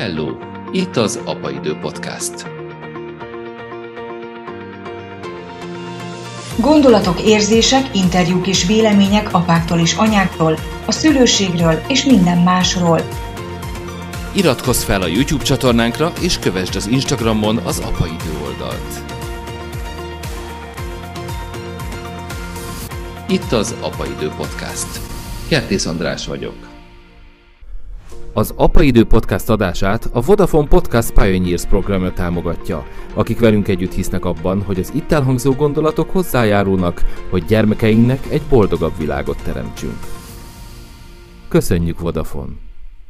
Hello! Itt az Apaidő Podcast. Gondolatok, érzések, interjúk és vélemények apáktól és anyáktól, a szülőségről és minden másról. Iratkozz fel a YouTube csatornánkra és kövesd az Instagramon az Apaidő oldalt. Itt az Apaidő Podcast. Kertész András vagyok. Az Apaidő Podcast adását a Vodafone Podcast Pioneers programja támogatja, akik velünk együtt hisznek abban, hogy az itt elhangzó gondolatok hozzájárulnak, hogy gyermekeinknek egy boldogabb világot teremtsünk. Köszönjük, Vodafone!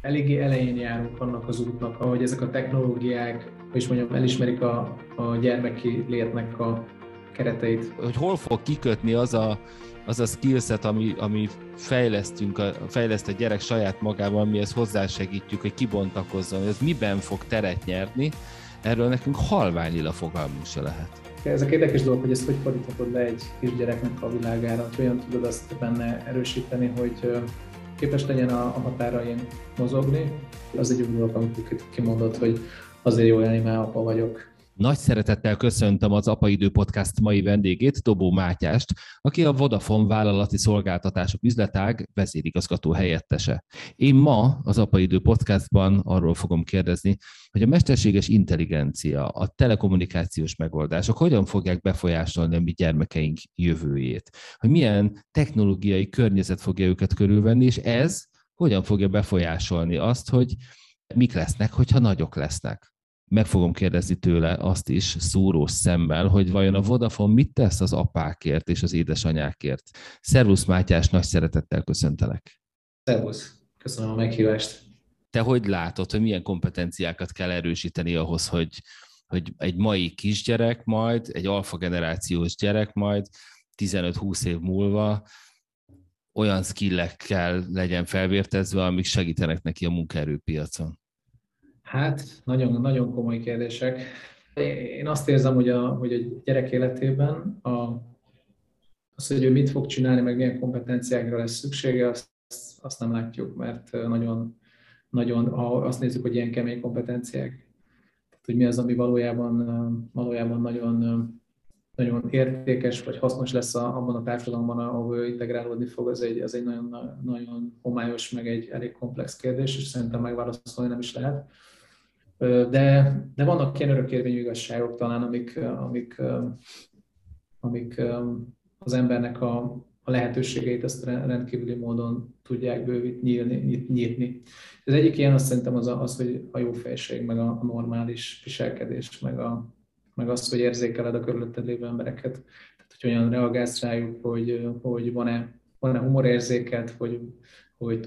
Eléggé elején járunk annak az útnak, ahogy ezek a technológiák, és mondjam, elismerik a gyermeki létnek a kereteit. Hogy hol fog kikötni az a skillset, ami fejleszt a gyerek saját magában, mi ezt hozzásegítjük, hogy kibontakozzon, ez miben fog teret nyerni, erről nekünk halványila fogalmunk se lehet. Ez a érdekes dolog, hogy ezt hogy fordíthatod le egy kisgyereknek a világára, hogy olyan tudod azt benne erősíteni, hogy képes legyen a határain mozogni. Az egy dolog, amit kimondod, hogy azért jó lenni, már apa vagyok. Nagy szeretettel köszöntöm az Apaidő Podcast mai vendégét, Dobó Mátyást, aki a Vodafone Vállalati Szolgáltatások üzletág vezérigazgató helyettese. Én ma az Apaidő Podcastban arról fogom kérdezni, hogy a mesterséges intelligencia, a telekommunikációs megoldások hogyan fogják befolyásolni a mi gyermekeink jövőjét, hogy milyen technológiai környezet fogja őket körülvenni, és ez hogyan fogja befolyásolni azt, hogy mik lesznek, hogyha nagyok lesznek. Meg fogom kérdezni tőle azt is szúrós szemmel, hogy vajon a Vodafone mit tesz az apákért és az édesanyákért. Szervusz, Mátyás, nagy szeretettel köszöntelek. Szervusz, köszönöm a meghívást. Te hogy látod, hogy milyen kompetenciákat kell erősíteni ahhoz, hogy egy mai kisgyerek majd, egy alfa generációs gyerek majd 15-20 év múlva olyan skillekkel legyen felvértezve, amik segítenek neki a munkaerőpiacon? Hát, nagyon, nagyon komoly kérdések. Én azt érzem, hogy a gyerek életében az, hogy ő mit fog csinálni, meg milyen kompetenciákra lesz szüksége, azt nem látjuk, mert nagyon, nagyon, ha azt nézzük, hogy ilyen kemény kompetenciák, tehát, hogy mi az, ami valójában nagyon, nagyon értékes, vagy hasznos lesz abban a társadalomban, ahol ő integrálódni fog, az egy nagyon, nagyon homályos, meg egy elég komplex kérdés, és szerintem megválaszolni nem is lehet. De vannak ilyen örökérvényű igazságok talán, amik az embernek a lehetőségeit ezt rendkívüli módon tudják nyitni. Az egyik ilyen azt szerintem az, hogy a jó fejség, meg a normális viselkedés, meg az, hogy érzékeled a körülötted lévő embereket. Tehát, hogy olyan reagálsz rájuk, hogy van-e humorérzéked, hogy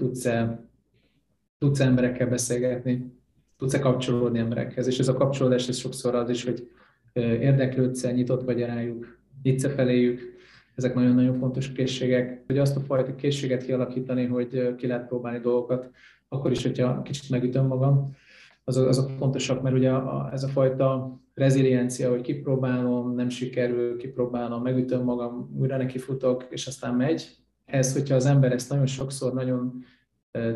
tudsz emberekkel beszélgetni, tudsz-e kapcsolódni emberekhez. És ez a kapcsolódás ez sokszor az is, hogy érdeklődsz-e, nyitott vagy rájuk, nyitsz-e feléjük. Ezek nagyon-nagyon fontos készségek. Hogy azt a fajta készséget kialakítani, hogy ki lehet próbálni dolgokat, akkor is, hogyha kicsit megütöm magam, azok fontosak, mert ugye ez a fajta reziliencia, hogy kipróbálom, nem sikerül, kipróbálom, megütöm magam, újra nekifutok, és aztán megy. Ez, hogyha az ember ezt nagyon sokszor, nagyon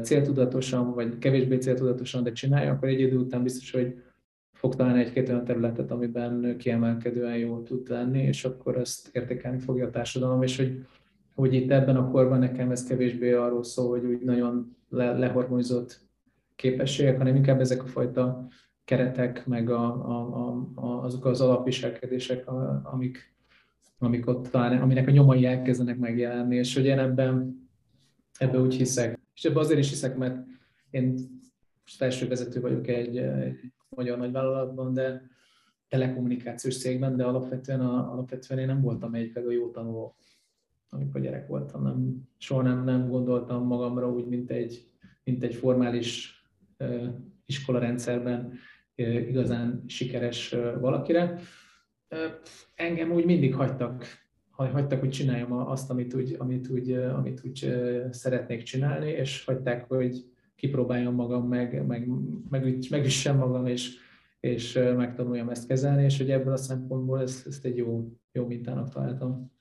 céltudatosan, vagy kevésbé céltudatosan, de csinálja, akkor egy idő után biztos, hogy fog találni egy-két olyan területet, amiben kiemelkedően jól tud lenni, és akkor ezt értékelni fogja a társadalom, és hogy itt ebben a korban nekem ez kevésbé arról szól, hogy úgy nagyon lehormonyzott képességek, hanem inkább ezek a fajta keretek, meg azok az alapviselkedések, amik ott talán, aminek a nyomai elkezdenek megjelenni, és hogy én ebben úgy hiszek. És ebben azért is hiszek, mert én felsővezető vagyok egy magyar nagyvállalatban, de telekommunikációs cégben, de alapvetően én nem voltam egyfelől jó tanuló, amikor gyerek voltam. Soha nem gondoltam magamra úgy, mint egy formális iskolarendszerben igazán sikeres valakire. Engem úgy mindig hagytak, hogy csináljam azt, amit úgy szeretnék csinálni, és hagyták, hogy kipróbáljam magam, megüssem magam, és megtanuljam ezt kezelni, és hogy ebből a szempontból ezt egy jó mintának találtam.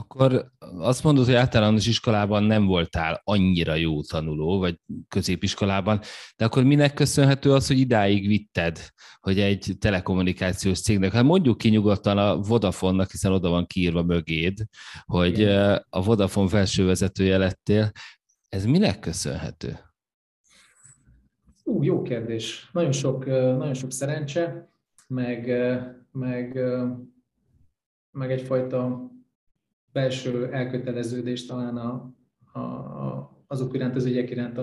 Akkor azt mondod, hogy általános iskolában nem voltál annyira jó tanuló, vagy középiskolában, de akkor minek köszönhető az, hogy idáig vitted, hogy egy telekommunikációs cégnek, hát mondjuk ki nyugodtan a Vodafone-nak, hiszen oda van kiírva mögéd, hogy a Vodafone felső vezetője lettél. Ez minek köszönhető? Jó kérdés. Nagyon sok szerencse, meg egyfajta belső elköteleződés talán azok iránt, az ügyek iránt,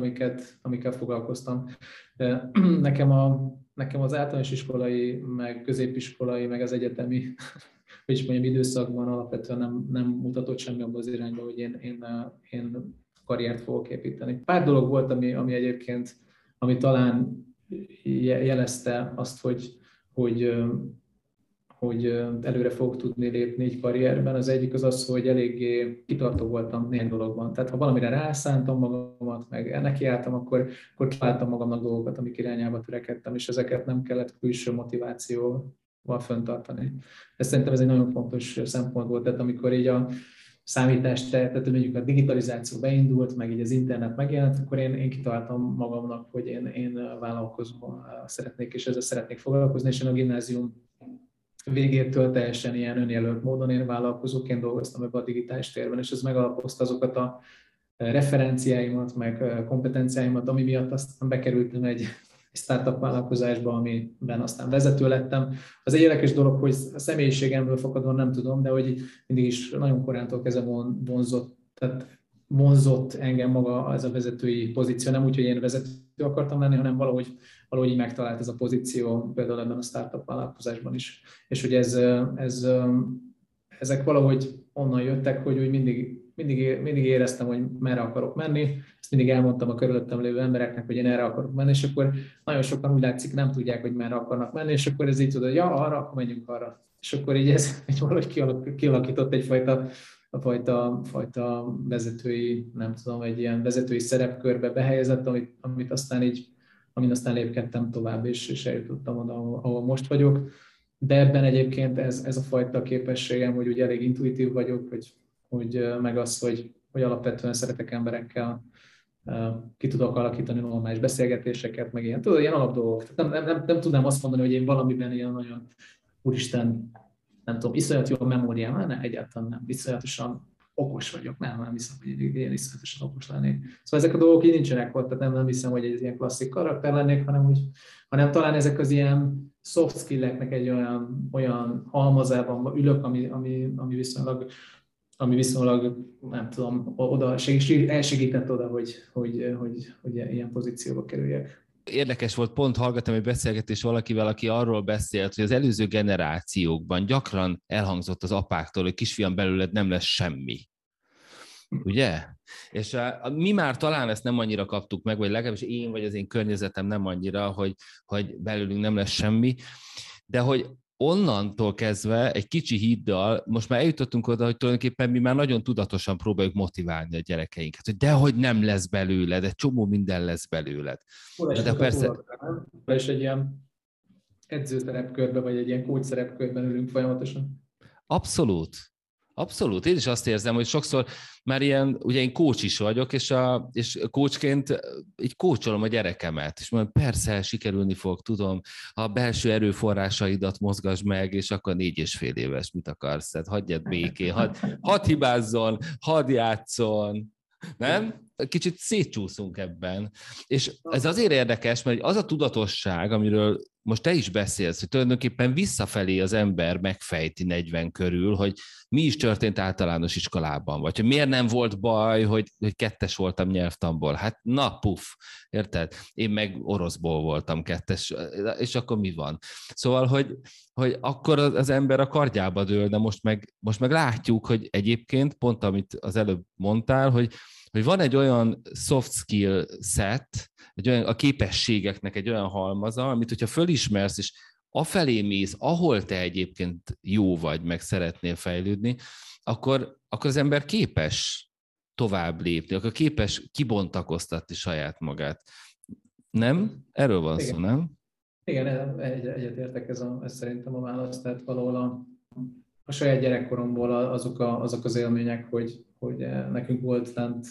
amikkel foglalkoztam. De nekem az általános iskolai, meg középiskolai, meg az egyetemi időszakban alapvetően nem mutatott semmi abban az irányba, hogy én karriert fogok építeni. Pár dolog volt, ami egyébként, ami talán jelezte azt, hogy előre fogok tudni lépni így karrierben. Az egyik az az, hogy eléggé kitartó voltam néhány dologban. Tehát ha valamire rászántam magamat, meg nekiálltam, akkor találtam magamnak dolgokat, amik irányába törekedtem, és ezeket nem kellett külső motivációval fenntartani. Ez szerintem ez egy nagyon fontos szempont volt, tehát amikor így a számítást, tehát mondjuk a digitalizáció beindult, meg így az internet megjelent, akkor én kitaláltam magamnak, hogy én vállalkozó szeretnék, és ezzel szeretnék foglalkozni, és én a gimnázium végétől teljesen ilyen önjelölt módon én vállalkozóként dolgoztam ebben a digitális térben, és ez megalapozta azokat a referenciáimat, meg kompetenciáimat, ami miatt aztán bekerültem egy startup vállalkozásba, amiben aztán vezető lettem. Az egy érdekes dolog, hogy a személyiségemből fakadóan nem tudom, de hogy mindig is nagyon korántól kezdve vonzott engem maga ez a vezetői pozíció, nem úgy, hogy én vezető akartam lenni, hanem valahogy így megtalált ez a pozíció, például ebben a startup vállalkozásban is. És hogy ezek valahogy onnan jöttek, hogy úgy mindig éreztem, hogy merre akarok menni, ezt mindig elmondtam a körülöttem lévő embereknek, hogy én erre akarok menni, és akkor nagyon sokan úgy látszik, nem tudják, hogy merre akarnak menni, és akkor ez így tudod, hogy ja, arra, akkor menjünk arra. És akkor így ez így valahogy kialakított egyfajta vezetői, nem tudom, egy ilyen vezetői szerepkörbe behelyezett, amin aztán lépkedtem tovább, és eljutottam oda, ahol most vagyok. De ebben egyébként ez a fajta képességem, hogy ugye elég intuitív vagyok, hogy meg az, hogy alapvetően szeretek emberekkel, ki tudok alakítani normális beszélgetéseket, meg ilyen, tudod, ilyen alapdolgok. Nem tudnám azt mondani, hogy én valamiben ilyen nagyon, úristen, nem tudom, iszonyat jó a memóriám, ne, egyáltalán nem, iszonyatosan okos vagyok, nem hiszem, hogy én iszonyatosan okos lennék. Szóval ezek a dolgok így nincsenek ott, tehát nem hiszem, hogy egy ilyen klasszik karakter lennék, hanem talán ezek az ilyen soft skilleknek egy olyan halmazában ülök, ami viszonylag, nem tudom, oda elsegített oda, hogy ilyen pozícióba kerüljek. Érdekes volt, pont hallgattam egy beszélgetést valakivel, aki arról beszélt, hogy az előző generációkban gyakran elhangzott az apáktól, hogy kisfiam, belőled nem lesz semmi. Ugye? És mi már talán ezt nem annyira kaptuk meg, vagy legalábbis én vagy az én környezetem nem annyira, hogy belőlünk nem lesz semmi, de hogy onnantól kezdve egy kicsi híddal most már eljutottunk oda, hogy tulajdonképpen mi már nagyon tudatosan próbáljuk motiválni a gyerekeinket, hogy dehogy nem lesz belőled, egy csomó minden lesz belőled. De persze... És egy ilyen edzőszerepkörben, vagy egy ilyen kócszerepkörben ülünk folyamatosan. Abszolút. Én is azt érzem, hogy sokszor már ilyen, ugye én coach is vagyok, és coachként így coacholom a gyerekemet, és mondom, persze, sikerülni fog, tudom, a belső erőforrásaidat mozgass meg, és akkor 4,5 éves, mit akarsz? Tehát hagyjad békén, hadd hibázzon, hadd játszon, nem? Kicsit szétcsúszunk ebben. És ez azért érdekes, mert az a tudatosság, amiről most te is beszélsz, hogy tulajdonképpen visszafelé az ember megfejti 40 körül, hogy mi is történt általános iskolában, vagy hogy miért nem volt baj, hogy 2-es voltam nyelvtanból. Hát na, puf, érted? Én meg oroszból voltam 2-es, és akkor mi van? Szóval, hogy akkor az ember a kardjába dől, de most meg látjuk, hogy egyébként, pont amit az előbb mondtál, hogy van egy olyan soft skill set, a képességeknek egy olyan halmaza, amit hogyha fölismersz, és afelé mész, ahol te egyébként jó vagy, meg szeretnél fejlődni, akkor az ember képes tovább lépni, akkor képes kibontakoztatni saját magát. Nem? Erről van szó, nem? Igen, egyetértek, ez szerintem a válasz, tehát valahol a saját gyerekkoromból azok az élmények, hogy nekünk volt lent,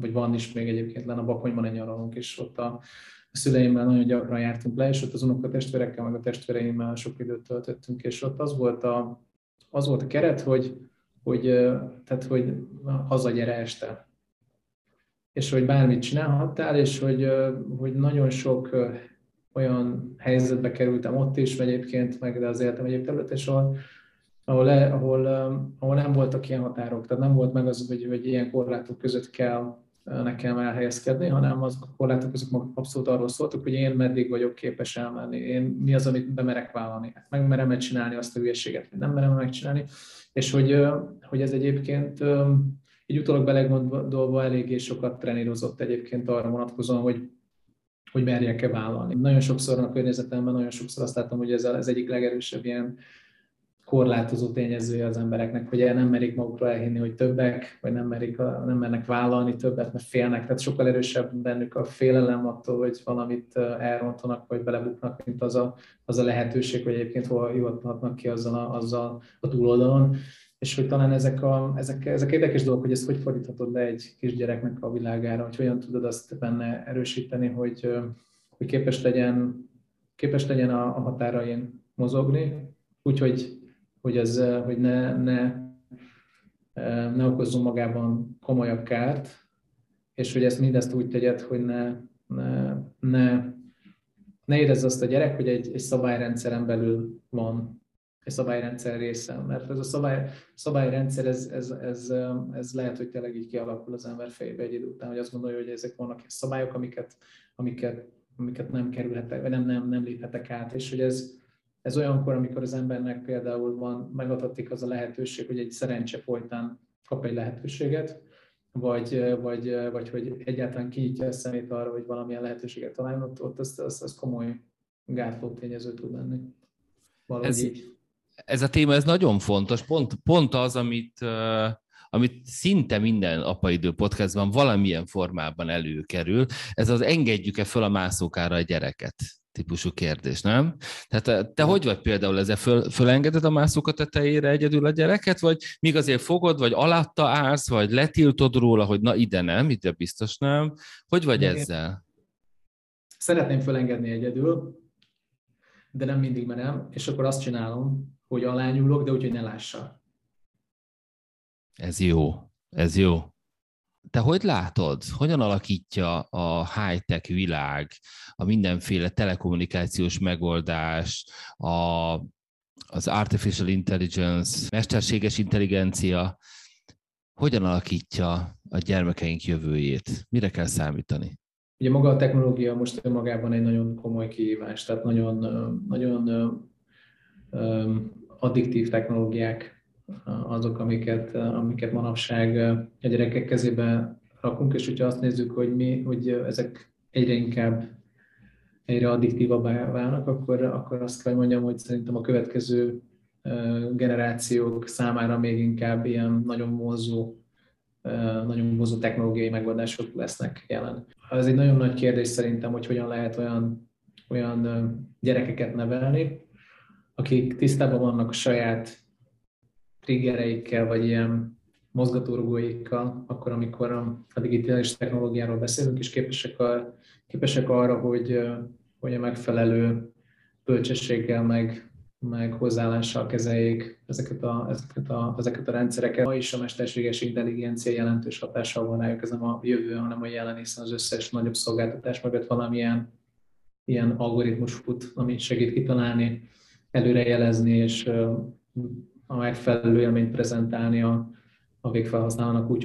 vagy van is még egyébként lent a Bakonyban egy nyaralónk, és ott a szüleimmel nagyon gyakran jártunk le, és ott az unokatestvérekkel, meg a testvéreimmel sok időt töltöttünk, és ott az volt a keret, hogy hazagyere este. És hogy bármit csinálhattál, és hogy nagyon sok olyan helyzetbe kerültem ott is egyébként, meg de az életem egyéb terület, és ahol nem voltak ilyen határok, tehát nem volt meg az, hogy ilyen korlátok között kell nekem elhelyezkedni, hanem azok a korlátok között abszolút arról szóltak, hogy én meddig vagyok képes elmenni, én mi az, amit bemerek vállalni, megmerem megcsinálni azt a hülyeséget, nem merem megcsinálni, és hogy ez egyébként így utólag belegondolva eléggé sokat trenírozott egyébként arra vonatkozóan, hogy merjek-e vállalni. Nagyon sokszor a környezetemben, nagyon sokszor azt láttam, hogy ez az egyik legerősebb ilyen korlátozó tényezője az embereknek, hogy nem merik magukra elhinni, hogy többek, vagy nem mernek vállalni többet, mert félnek. Tehát sokkal erősebb bennük a félelem attól, hogy valamit elrontanak, vagy belebuknak, mint az a lehetőség, hogy egyébként hol hivathatnak ki azzal a túloldalon. És hogy talán ezek érdekes dolgok, hogy ezt hogy fordíthatod le egy kisgyereknek a világára, hogy hogyan tudod azt benne erősíteni, hogy képes legyen a határain mozogni, úgyhogy hogy ne okozzon magában komolyabb kárt, és hogy ezt mindezt úgy tegyed, hogy ne érezz azt a gyerek, hogy egy szabályrendszeren belül van, egy szabályrendszer része, mert ez a szabályrendszer, ez lehet, hogy tényleg így kialakul az ember fejébe egy idő után, hogy azt gondolja, hogy ezek vannak szabályok, amiket nem kerülhetek, vagy nem léphetek át, és hogy ez olyankor, amikor az embernek például megadatik az a lehetőség, hogy egy szerencse folytán kap egy lehetőséget, vagy hogy egyáltalán kinyitja a szemét arra, hogy valamilyen lehetőséget találjon, ott az komoly gátló tényező tud lenni. Ez a téma, ez nagyon fontos, pont az, amit szinte minden Apaidő podcastban valamilyen formában előkerül, ez az engedjük-e föl a mászókára a gyereket típusú kérdés, nem? Tehát te hogy vagy például ezzel, fölengeded a mászóka tetejére egyedül a gyereket, vagy míg azért fogod, vagy alatta állsz, vagy letiltod róla, hogy na ide nem, ide biztos nem. Hogy vagy ezzel? Szeretném fölengedni egyedül, de nem mindig merem, és akkor azt csinálom, hogy alányulok, de úgy, hogy ne lássa. Ez jó. Te hogy látod? Hogyan alakítja a high-tech világ, a mindenféle telekommunikációs megoldás, az artificial intelligence, mesterséges intelligencia, hogyan alakítja a gyermekeink jövőjét? Mire kell számítani? Ugye maga a technológia most önmagában egy nagyon komoly kihívás, tehát nagyon, nagyon addiktív technológiák azok, amiket manapság a gyerekek kezébe rakunk, és hogyha azt nézzük, hogy ezek egyre inkább, egyre addiktívabbá válnak, akkor azt kell mondjam, hogy szerintem a következő generációk számára még inkább ilyen nagyon vonzó technológiai megoldások lesznek jelen. Ez egy nagyon nagy kérdés szerintem, hogy hogyan lehet olyan gyerekeket nevelni, akik tisztában vannak a saját triggereikkel, vagy ilyen mozgatórugóikkal, akkor, amikor a digitális technológiáról beszélünk, és képesek arra, hogy a megfelelő bölcsességgel, meg hozzáállással kezeljék ezeket a rendszereket. Ma is a mesterséges intelligencia jelentős hatással van rájuk, ez nem a jövő, hanem a jelen, hiszen az összes nagyobb szolgáltatás mögött valamilyen ilyen algoritmus fut, amit segít kitalálni, előrejelezni, és a megfelelő élményt prezentálni a végfelhasználónak úgy,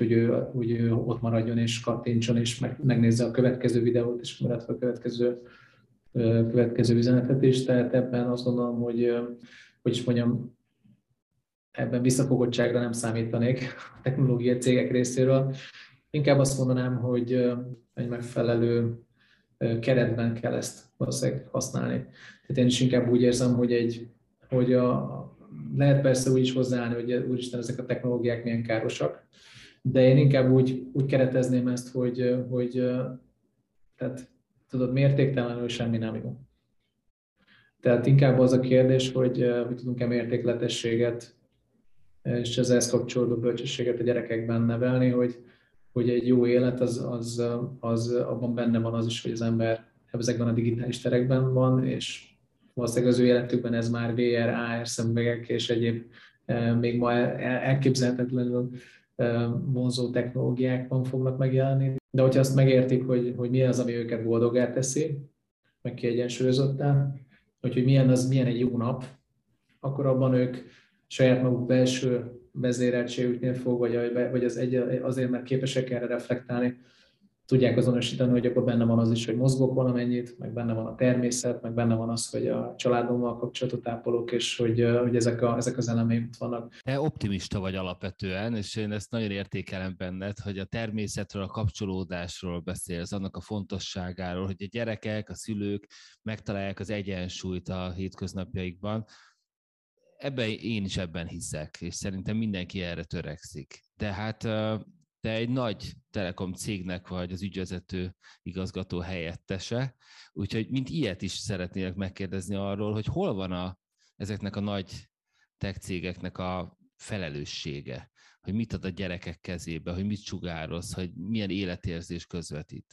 hogy ő ott maradjon és kattintson, és megnézze a következő videót, és illetve a következő üzenetet is, tehát ebben azt gondolom, hogy ebben visszafogottságra nem számítanék a technológiai cégek részéről. Inkább azt mondanám, hogy egy megfelelő keretben kell ezt valószínűleg használni. Tehát én is inkább úgy érzem, lehet persze úgy is hozzáállni, hogy úristen, ezek a technológiák milyen károsak, de én inkább úgy keretezném ezt, hogy tudod, mértéktelenül semmi nem jó. Tehát inkább az a kérdés, hogy tudunk-e mértékletességet és az ehhez kapcsolódó bölcsességet a gyerekekben nevelni, hogy egy jó élet, az abban benne van az is, hogy az ember ezekben a digitális terekben van, és valószínűleg az ő életükben ez már VR, AR szemüvegek és egyéb még ma elképzelhetetlenül vonzó technológiákban fognak megjelenni. De hogyha azt megértik, hogy milyen az, ami őket boldoggá teszi, meg kiegyensúlyozottá, hogy milyen egy jó nap, akkor abban ők saját maguk belső vezéreltségüknél fog, vagy azért, mert képesek erre reflektálni, tudják azonosítani, hogy akkor benne van az is, hogy mozgok valamennyit, meg benne van a természet, meg benne van az, hogy a családommal kapcsolatot ápolok, és hogy ezek az elemeim ott vannak. Te optimista vagy alapvetően, és én ezt nagyon értékelem benned, hogy a természetről, a kapcsolódásról beszélsz, annak a fontosságáról, hogy a gyerekek, a szülők megtalálják az egyensúlyt a hétköznapjaikban. Én is ebben hiszek, és szerintem mindenki erre törekszik. Tehát te egy nagy telekom cégnek vagy az ügyvezető igazgató helyettese, úgyhogy mint ilyet is szeretnélek megkérdezni arról, hogy hol van ezeknek a nagy tech cégeknek a felelőssége, hogy mit ad a gyerekek kezébe, hogy mit sugároz, hogy milyen életérzés közvetít.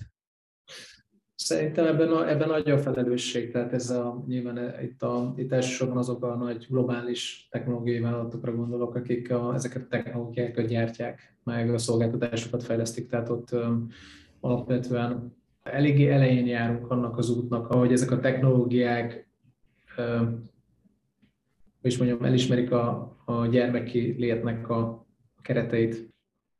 Szerintem ebben nagy a felelősség, tehát nyilván itt elsősorban azok a nagy globális technológiai vállalatokra gondolok, akik ezeket a technológiákat gyártják, meg a szolgáltatásokat fejlesztik, tehát ott alapvetően eléggé elején járunk annak az útnak, ahogy ezek a technológiák, elismerik a gyermeki létnek a kereteit.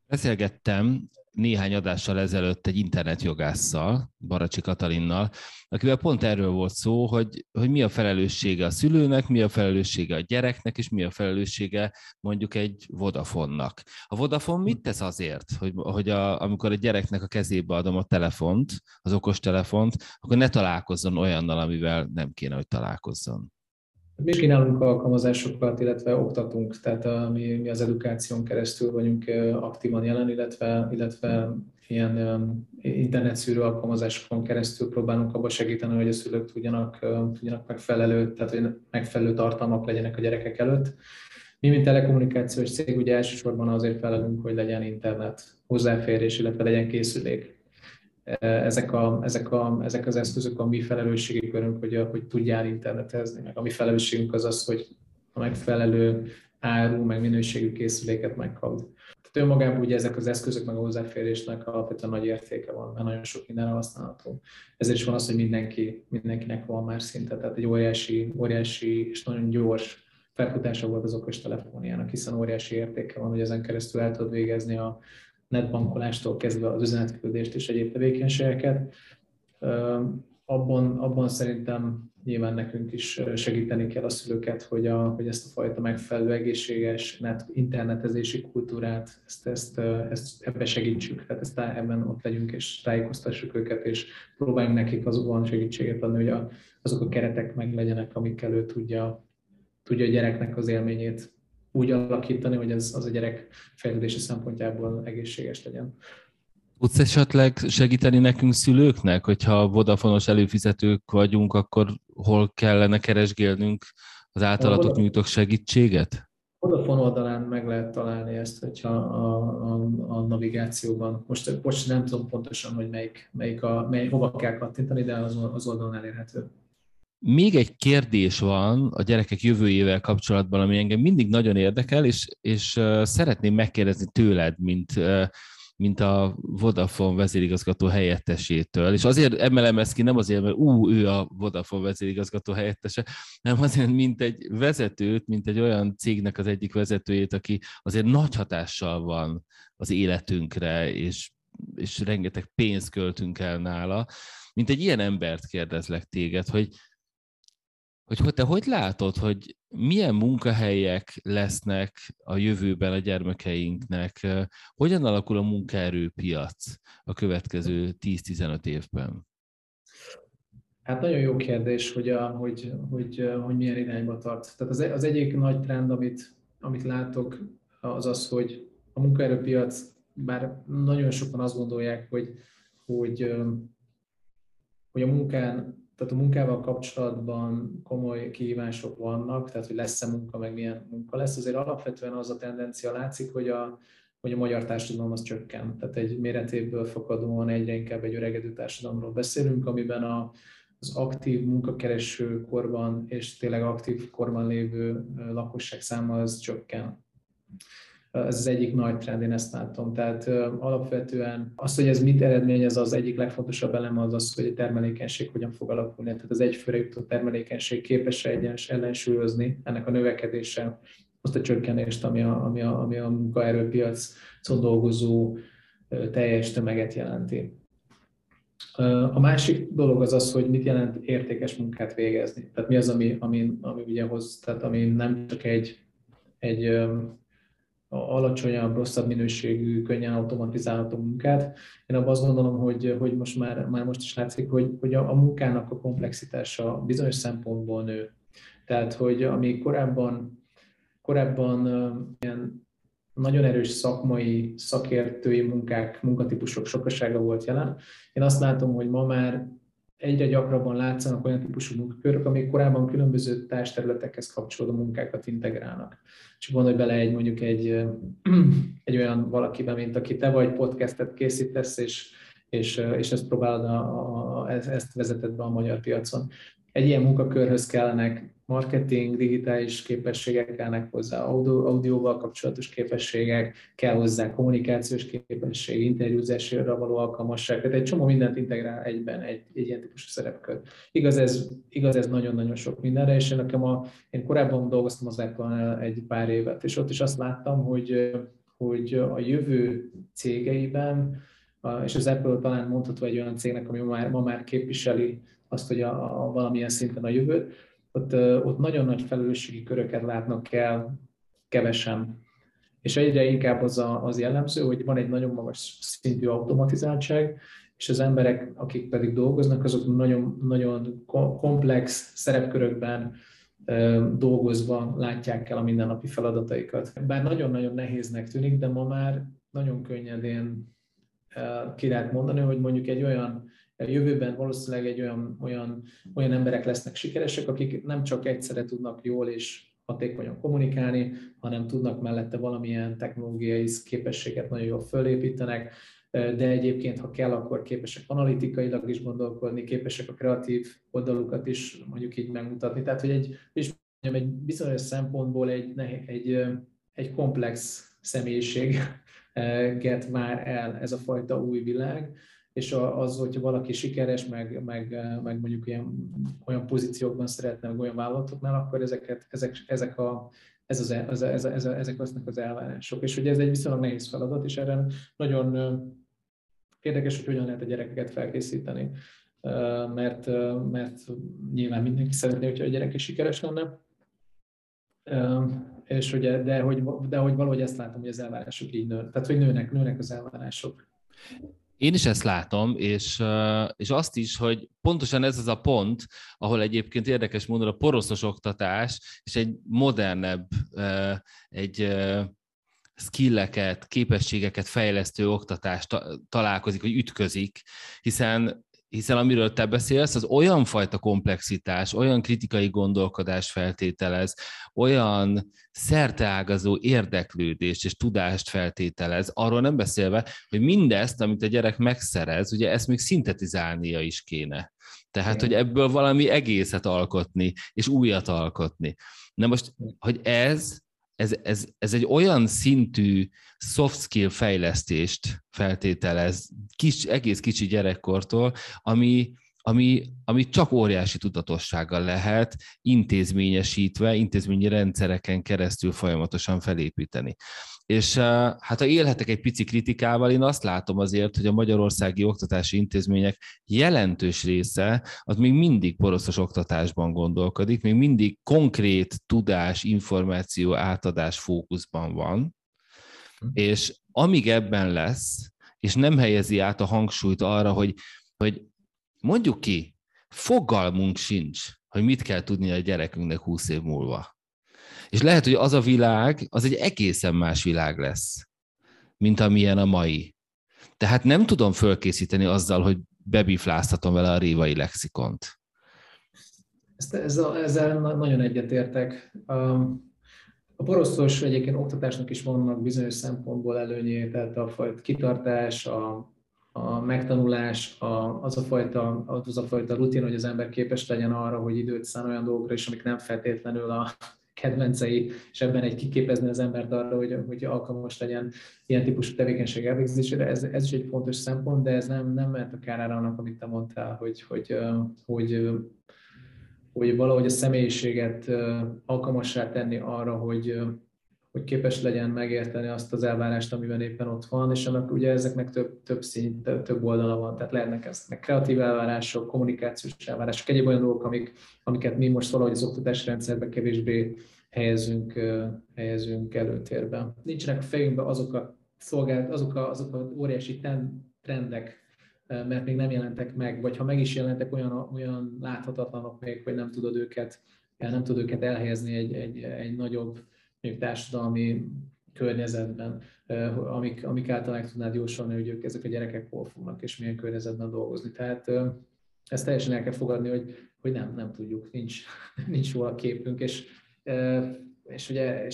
Beszélgettem néhány adással ezelőtt egy internetjogásszal, Baracsi Katalinnal, akivel pont erről volt szó, hogy mi a felelőssége a szülőnek, mi a felelőssége a gyereknek, és mi a felelőssége mondjuk egy Vodafonnak. A Vodafone mit tesz azért, hogy amikor a gyereknek a kezébe adom a telefont, az okostelefont, akkor ne találkozzon olyannal, amivel nem kéne, hogy találkozzon? Mi is kínálunk alkalmazásokat, illetve oktatunk, tehát mi az edukáción keresztül vagyunk aktívan jelen, illetve ilyen internetszűrő alkalmazásokon keresztül próbálunk abba segíteni, hogy a szülők tudjanak megfelelő, tehát hogy megfelelő tartalmak legyenek a gyerekek előtt. Mi, mint telekommunikációs cég, ugye elsősorban azért felelünk, hogy legyen internet hozzáférés, illetve legyen készülék. Ezek az eszközök a mi felelősségi körünk, hogy tudjál internetezni, meg a mi felelősségünk az, hogy a megfelelő áru, meg minőségű készüléket megkapd. Tehát önmagában ugye ezek az eszközök, meg a hozzáférésnek alapvetően nagy értéke van, mert nagyon sok mindenre használható. Ezért is van az, hogy mindenkinek van már szinte, tehát egy óriási és nagyon gyors felfutása volt az okostelefónjának, hiszen óriási értéke van, hogy ezen keresztül el tudod végezni a netbankolástól kezdve az üzenetküldést és egyéb tevékenységeket. Abban szerintem nyilván nekünk is segíteni kell a szülőket, hogy ezt a fajta megfelelő egészséges internetezési kultúrát, ebbe segítsük, tehát ebben ott legyünk és tájékoztassuk őket, és próbáljunk nekik azokban segítséget adni, hogy azok a keretek meg legyenek, amikkel ő tudja a gyereknek az élményét úgy alakítani, hogy az a gyerek fejlődési szempontjából egészséges legyen. Tudsz esetleg segíteni nekünk szülőknek, hogyha Vodafonos előfizetők vagyunk, akkor hol kellene keresgélnünk az általatok nyújtok segítséget? Vodafone oldalán meg lehet találni ezt, hogyha a navigációban. Most nem tudom pontosan, hogy hova kell kattintani, de az oldalon elérhető. Még egy kérdés van a gyerekek jövőjével kapcsolatban, ami engem mindig nagyon érdekel, és szeretném megkérdezni tőled, mint a Vodafone vezérigazgató helyettesétől. És azért emelem ezt ki, nem azért, mert ő a Vodafone vezérigazgató helyettese, hanem azért, mint egy olyan cégnek az egyik vezetőjét, aki azért nagy hatással van az életünkre, és rengeteg pénzt költünk el nála. Mint egy ilyen embert kérdezlek téged, hogy te hogy látod, hogy milyen munkahelyek lesznek a jövőben a gyermekeinknek? Hogyan alakul a munkaerőpiac a következő 10-15 évben? Hát nagyon jó kérdés, hogy milyen irányba tart. Tehát az egyik nagy trend, amit látok, az az, hogy a munkaerőpiac, bár nagyon sokan azt gondolják, hogy a munkán Tehát a munkával kapcsolatban komoly kihívások vannak, tehát hogy lesz-e munka, meg milyen munka lesz. Azért alapvetően az a tendencia látszik, hogy a magyar társadalom az csökken. Tehát egy méretéből fakadóan egyre inkább egy öregedő társadalomról beszélünk, amiben az aktív munkakereső korban és tényleg aktív korban lévő lakosság száma az csökken. Ez az egyik nagy trend, én ezt látom. Tehát alapvetően az, hogy ez mit eredményez, az egyik legfontosabb elem az, hogy a termelékenység hogyan fog alakulni. Tehát az egyfőre jutó termelékenység képes-e ellensúlyozni ennek a növekedése, azt a csökkenést, ami a munkaerőpiacon dolgozó teljes tömeget jelenti. A másik dolog az az, hogy mit jelent értékes munkát végezni. Tehát mi az, ami ugye hoz, tehát ami nem csak egy alacsonyabb, rosszabb minőségű, könnyen automatizálható munkát. Én abban azt gondolom, hogy most már most is látszik, hogy a munkának a komplexitása bizonyos szempontból nő. Tehát, hogy ami korábban ilyen nagyon erős szakmai, szakértői munkák, munkatípusok sokasága volt jelen. Én azt látom, hogy ma már egyre gyakrabban látszanak olyan típusú munkakörök, amik korábban különböző társterületekhez kapcsolódó munkákat integrálnak. Csak gondolj bele egy olyan valakiben, mint aki te vagy, podcastet készítesz, és ezt próbálod, ezt vezeted be a magyar piacon. Egy ilyen munkakörhöz kellenek marketing, digitális képességek kellnek hozzá, audióval kapcsolatos képességek, kell hozzá kommunikációs képesség, interjúzásra való alkalmasság, tehát egy csomó mindent integrál egyben egy ilyen típusú szerepkör. Igaz ez nagyon-nagyon sok mindenre, és én korábban dolgoztam az Apple-nál egy pár évet, és ott is azt láttam, hogy a jövő cégeiben, és az Apple talán mondható egy olyan cégnek, ami ma már képviseli azt, hogy valamilyen szinten a jövőt, ott nagyon nagy felelősségi köröket látnak el kevesen. És egyre inkább az jellemző, hogy van egy nagyon magas szintű automatizáltság, és az emberek, akik pedig dolgoznak, azok nagyon, nagyon komplex szerepkörökben dolgozva látják el a mindennapi feladataikat. Bár nagyon-nagyon nehéznek tűnik, de ma már nagyon könnyedén ki lehet mondani, hogy mondjuk jövőben valószínűleg olyan emberek lesznek sikeresek, akik nem csak egyszerre tudnak jól és hatékonyan kommunikálni, hanem tudnak mellette valamilyen technológiai képességet nagyon jól fölépítenek, de egyébként, ha kell, akkor képesek analitikailag is gondolkodni, képesek a kreatív oldalukat is mondjuk így megmutatni. Tehát, hogy egy bizonyos szempontból egy komplex személyiséget vár el ez a fajta új világ, és az, hogyha valaki sikeres, meg mondjuk olyan pozíciókban szeretne, meg olyan vállalatoknál, akkor ezek lesznek az elvárások. És ugye ez egy viszonylag nehéz feladat, és erre nagyon érdekes, hogy hogyan lehet a gyerekeket felkészíteni, mert nyilván mindenki szeretné, hogyha a gyereke sikeres lenne, és ugye, de hogy valahogy ezt látom, hogy az elvárások így nőnek, tehát hogy nőnek az elvárások. Én is ezt látom, és azt is, hogy pontosan ez az a pont, ahol egyébként érdekes módon a poroszos oktatás és egy modernebb, egy skilleket, képességeket fejlesztő oktatás találkozik, vagy ütközik, hiszen amiről te beszélsz, az olyan fajta komplexitás, olyan kritikai gondolkodás feltételez, olyan szerteágazó érdeklődést és tudást feltételez, arról nem beszélve, hogy mindezt, amit a gyerek megszerez, ugye ezt még szintetizálnia is kéne. Tehát, hogy ebből valami egészet alkotni, és újat alkotni. Na most, hogy ez egy olyan szintű soft skill fejlesztést feltételez egész kicsi gyerekkortól, ami csak óriási tudatossággal lehet intézményesítve, intézményi rendszereken keresztül folyamatosan felépíteni. És hát ha élhetek egy pici kritikával, én azt látom azért, hogy a magyarországi oktatási intézmények jelentős része az még mindig poroszos oktatásban gondolkodik, még mindig konkrét tudás, információ, átadás fókuszban van, és amíg ebben lesz, és nem helyezi át a hangsúlyt arra, hogy mondjuk ki, fogalmunk sincs, hogy mit kell tudnia a gyerekünknek 20 év múlva. És lehet, hogy az a világ, az egy egészen más világ lesz, mint amilyen a mai. Tehát nem tudom fölkészíteni azzal, hogy bebifláztatom vele a révai lexikont. Ezzel nagyon egyetértek. A poroszos egyébként oktatásnak is vannak bizonyos szempontból előnyei, tehát a fajta kitartás, a megtanulás, az a fajta rutin, hogy az ember képes legyen arra, hogy időt szán olyan dolgokra is, amik nem feltétlenül a kedvencei, és ebben egy kiképezni az embert arra, hogy alkalmas legyen ilyen típusú tevékenység elvégzésére. Ez is egy fontos szempont, de ez nem mehet a kárára annak, amit te mondtál, hogy valahogy a személyiséget alkalmassá tenni arra, hogy képes legyen megérteni azt az elvárást, amiben éppen ott van, és annak ugye ezeknek több szint, több oldala van, tehát lehetnek ezeknek kreatív elvárások, kommunikációs elvárások, egyéb olyan dolgok, amiket mi most valahogy az oktatási rendszerbe kevésbé helyezünk előtérben. Nincsenek fejünkben azok a óriási trendek, mert még nem jelentek meg, vagy ha meg is jelentek, olyan láthatatlanok még, hogy nem tudod őket elhelyezni egy nagyobb társadalmi környezetben, amik által meg tudnád jósolni, hogy ezek a gyerekek hol fognak és milyen környezetben dolgozni. Tehát ezt teljesen el kell fogadni, hogy nem tudjuk, nincs róla képünk, és ugye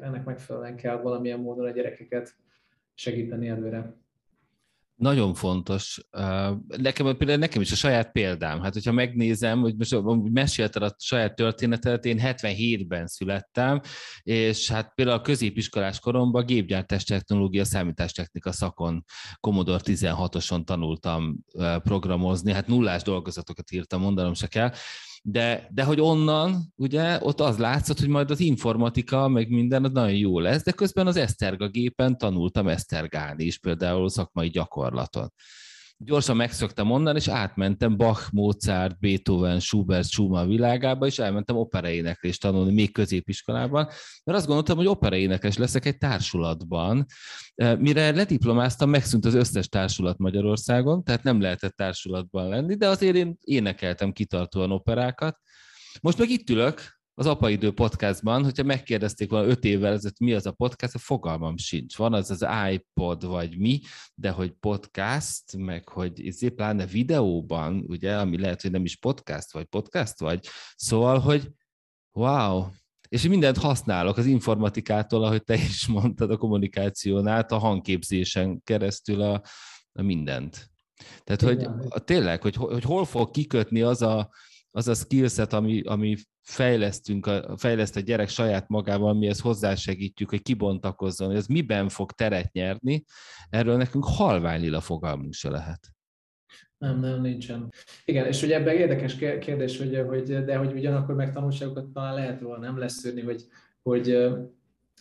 ennek megfelelően kell valamilyen módon a gyerekeket segíteni előre. Nagyon fontos. Nekem is a saját példám. Hát, hogyha megnézem, hogy most mesélted a saját történetet, én 77-ben születtem, és hát például a középiskolás koromban gépgyártás technológia, számítástechnika szakon Commodore 16-oson tanultam programozni, hát nullás dolgozatokat írtam, mondanom se kell. De hogy onnan, ugye, ott az látszott, hogy majd az informatika, meg minden, az nagyon jó lesz, de közben az esztergagépen tanultam esztergálni is, például szakmai gyakorlaton. Gyorsan megszöktem onnan, és átmentem Bach, Mozart, Beethoven, Schubert, Schumann világába, és elmentem operaéneklés tanulni, még középiskolában, mert azt gondoltam, hogy operaénekes leszek egy társulatban. Mire lediplomáztam, megszűnt az összes társulat Magyarországon, tehát nem lehetett társulatban lenni, de azért én énekeltem kitartóan operákat. Most meg itt ülök az Apaidő Podcastban, hogyha megkérdezték volna 5 évvel ezelőtt, mi az a podcast, a fogalmam sincs. Van az iPod vagy mi, de hogy podcast, meg hogy ezért pláne videóban, ugye, ami lehet, hogy nem is podcast vagy. Szóval, hogy wow! És mindent használok az informatikától, ahogy te is mondtad, a kommunikáción át, a hangképzésen keresztül a mindent. Tehát, hogy hol fog kikötni az a skillset, ami fejleszt a gyerek saját magával, mi ezt hozzásegítjük, hogy kibontakozzon, hogy ez miben fog teret nyerni, erről nekünk halvány lila fogalmunk se lehet. Nem, nincsen. Igen, és ugye ebben érdekes kérdés, hogy ugyanakkor meg tanulságokat talán lehet róla nem leszűrni, hogy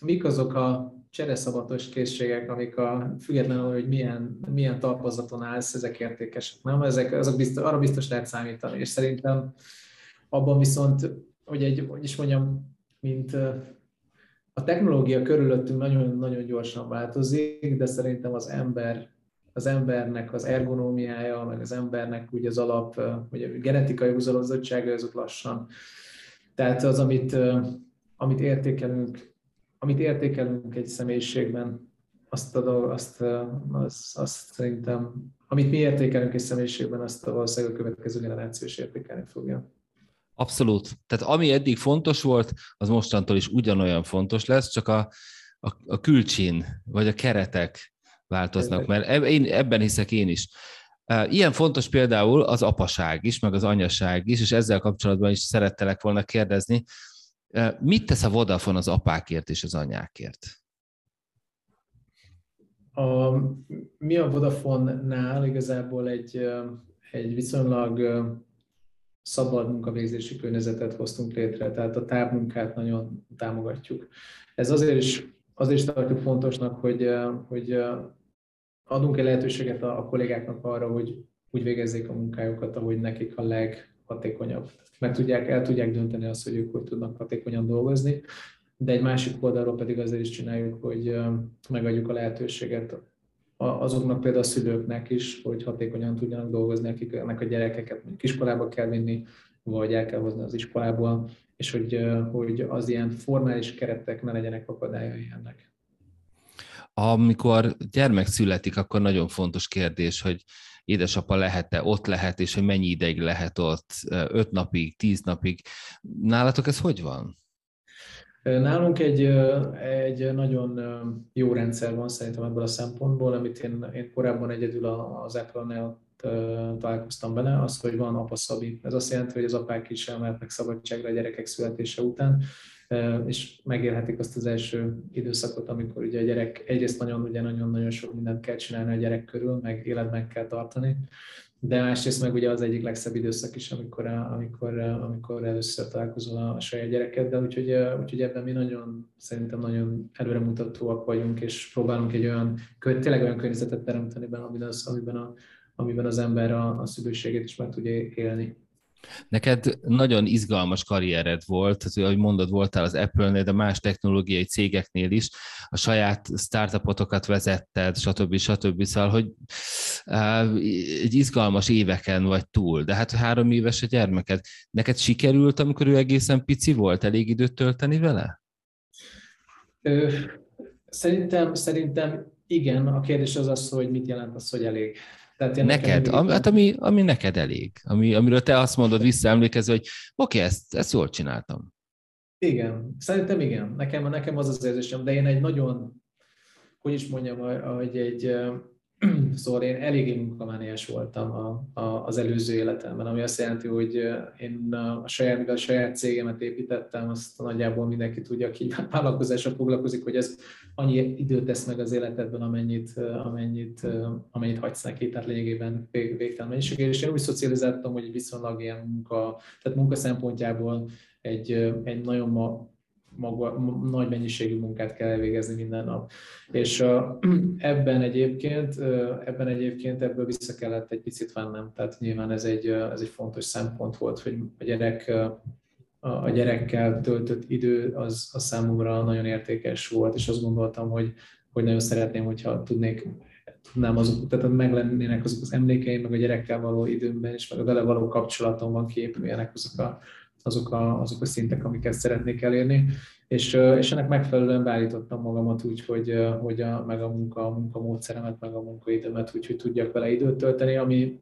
mik azok a csereszabatos készségek, amik függetlenül, hogy milyen talpazaton állsz, ezek értékesek, nem? Arra biztos lehet számítani, és szerintem abban viszont, mint a technológia körülöttünk nagyon-nagyon gyorsan változik, de szerintem az embernek az ergonómiája, meg az embernek úgy az alap, ugye a genetikai húzalozottsága, azok lassan. Tehát az, amit értékelünk egy személyiségben, azt szerintem, amit mi értékelünk egy személyiségben, azt valószínűleg a következő generáció is értékelni fogja. Abszolút. Tehát ami eddig fontos volt, az mostantól is ugyanolyan fontos lesz, csak a külcsin, vagy a keretek változnak, mert ebben hiszek én is. Ilyen fontos például az apaság is, meg az anyaság is, és ezzel kapcsolatban is szerettelek volna kérdezni, mit tesz a Vodafone az apákért és az anyákért? Mi a Vodafone-nál igazából egy viszonylag szabad munkavégzési környezetet hoztunk létre, tehát a távmunkát nagyon támogatjuk. Ez azért is tartjuk fontosnak, hogy adunk-e lehetőséget a kollégáknak arra, hogy úgy végezzék a munkájukat, ahogy nekik a leghatékonyabb. El tudják dönteni azt, hogy ők hogy tudnak hatékonyan dolgozni, de egy másik oldalról pedig azért is csináljuk, hogy megadjuk a lehetőséget azoknak, például a szülőknek is, hogy hatékonyan tudjanak dolgozni, akiknek a gyerekeket iskolába kell vinni, vagy el kell hozni az iskolából, és hogy az ilyen formális keretek ne legyenek akadályai ennek. Amikor gyermek születik, akkor nagyon fontos kérdés, hogy édesapa lehet-e, ott lehet, és hogy mennyi ideig lehet ott, 5 napig, 10 napig. Nálatok ez hogy van? Nálunk egy nagyon jó rendszer van szerintem ebből a szempontból, amit én korábban egyedül az Apple-nél találkoztam benne, az, hogy van apaszabi. Ez azt jelenti, hogy az apák is elmehetnek szabadságra a gyerekek születése után, és megélhetik azt az első időszakot, amikor ugye a gyerek egyrészt nagyon-nagyon sok mindent kell csinálni a gyerek körül, meg életben kell tartani, de másrészt meg ugye az egyik legszebb időszak is, amikor először találkozol a saját gyerekeddel, úgyhogy ebben mi szerintem nagyon előremutatóak vagyunk, és próbálunk egy tényleg olyan környezetet teremteni benne, amiben az ember a szülőségét is meg tudja élni. Neked nagyon izgalmas karriered volt, ahogy mondod, voltál az Apple-nél, de más technológiai cégeknél is, a saját startupotokat vezetted, stb. Szóval, hogy egy izgalmas éveken vagy túl, de hát 3 éves a gyermeked. Neked sikerült, amikor ő egészen pici volt, elég időt tölteni vele? Szerintem igen, a kérdés az, hogy mit jelent az, hogy elég. Neked, ami neked elég, amiről te azt mondod visszaemlékezve, hogy oké, ezt jól csináltam. Igen, szerintem igen. Nekem az érzésem, de én egy nagyon, szóval én eléggé munkamániás voltam az előző életemben, ami azt jelenti, hogy én a saját cégemet építettem, azt nagyjából mindenki tudja, aki vállalkozással foglalkozik, hogy ez annyi időt tesz meg az életedben, amennyit hagysz neki, tehát lényegében végtelen mennyiség. És én úgy szocializáltam, hogy viszonylag ilyen munka szempontjából egy nagyon nagy mennyiségű munkát kell elvégezni minden nap. És ebben egyébként ebből vissza kellett egy picit vennem. Tehát nyilván ez egy fontos szempont volt, hogy a gyerekkel töltött idő az számomra nagyon értékes volt, és azt gondoltam, hogy nagyon szeretném, hogyha tudnám tehát meg lennének azok az emlékeim, meg a gyerekkel való időmben, és meg a vele való kapcsolatomban kiépüljenek azok a szintek, amiket szeretnék elérni, és ennek megfelelően beállítottam magamat úgy, hogy a munkamódszeremet, meg a munkaidőmet úgy, hogy tudjak vele időt tölteni,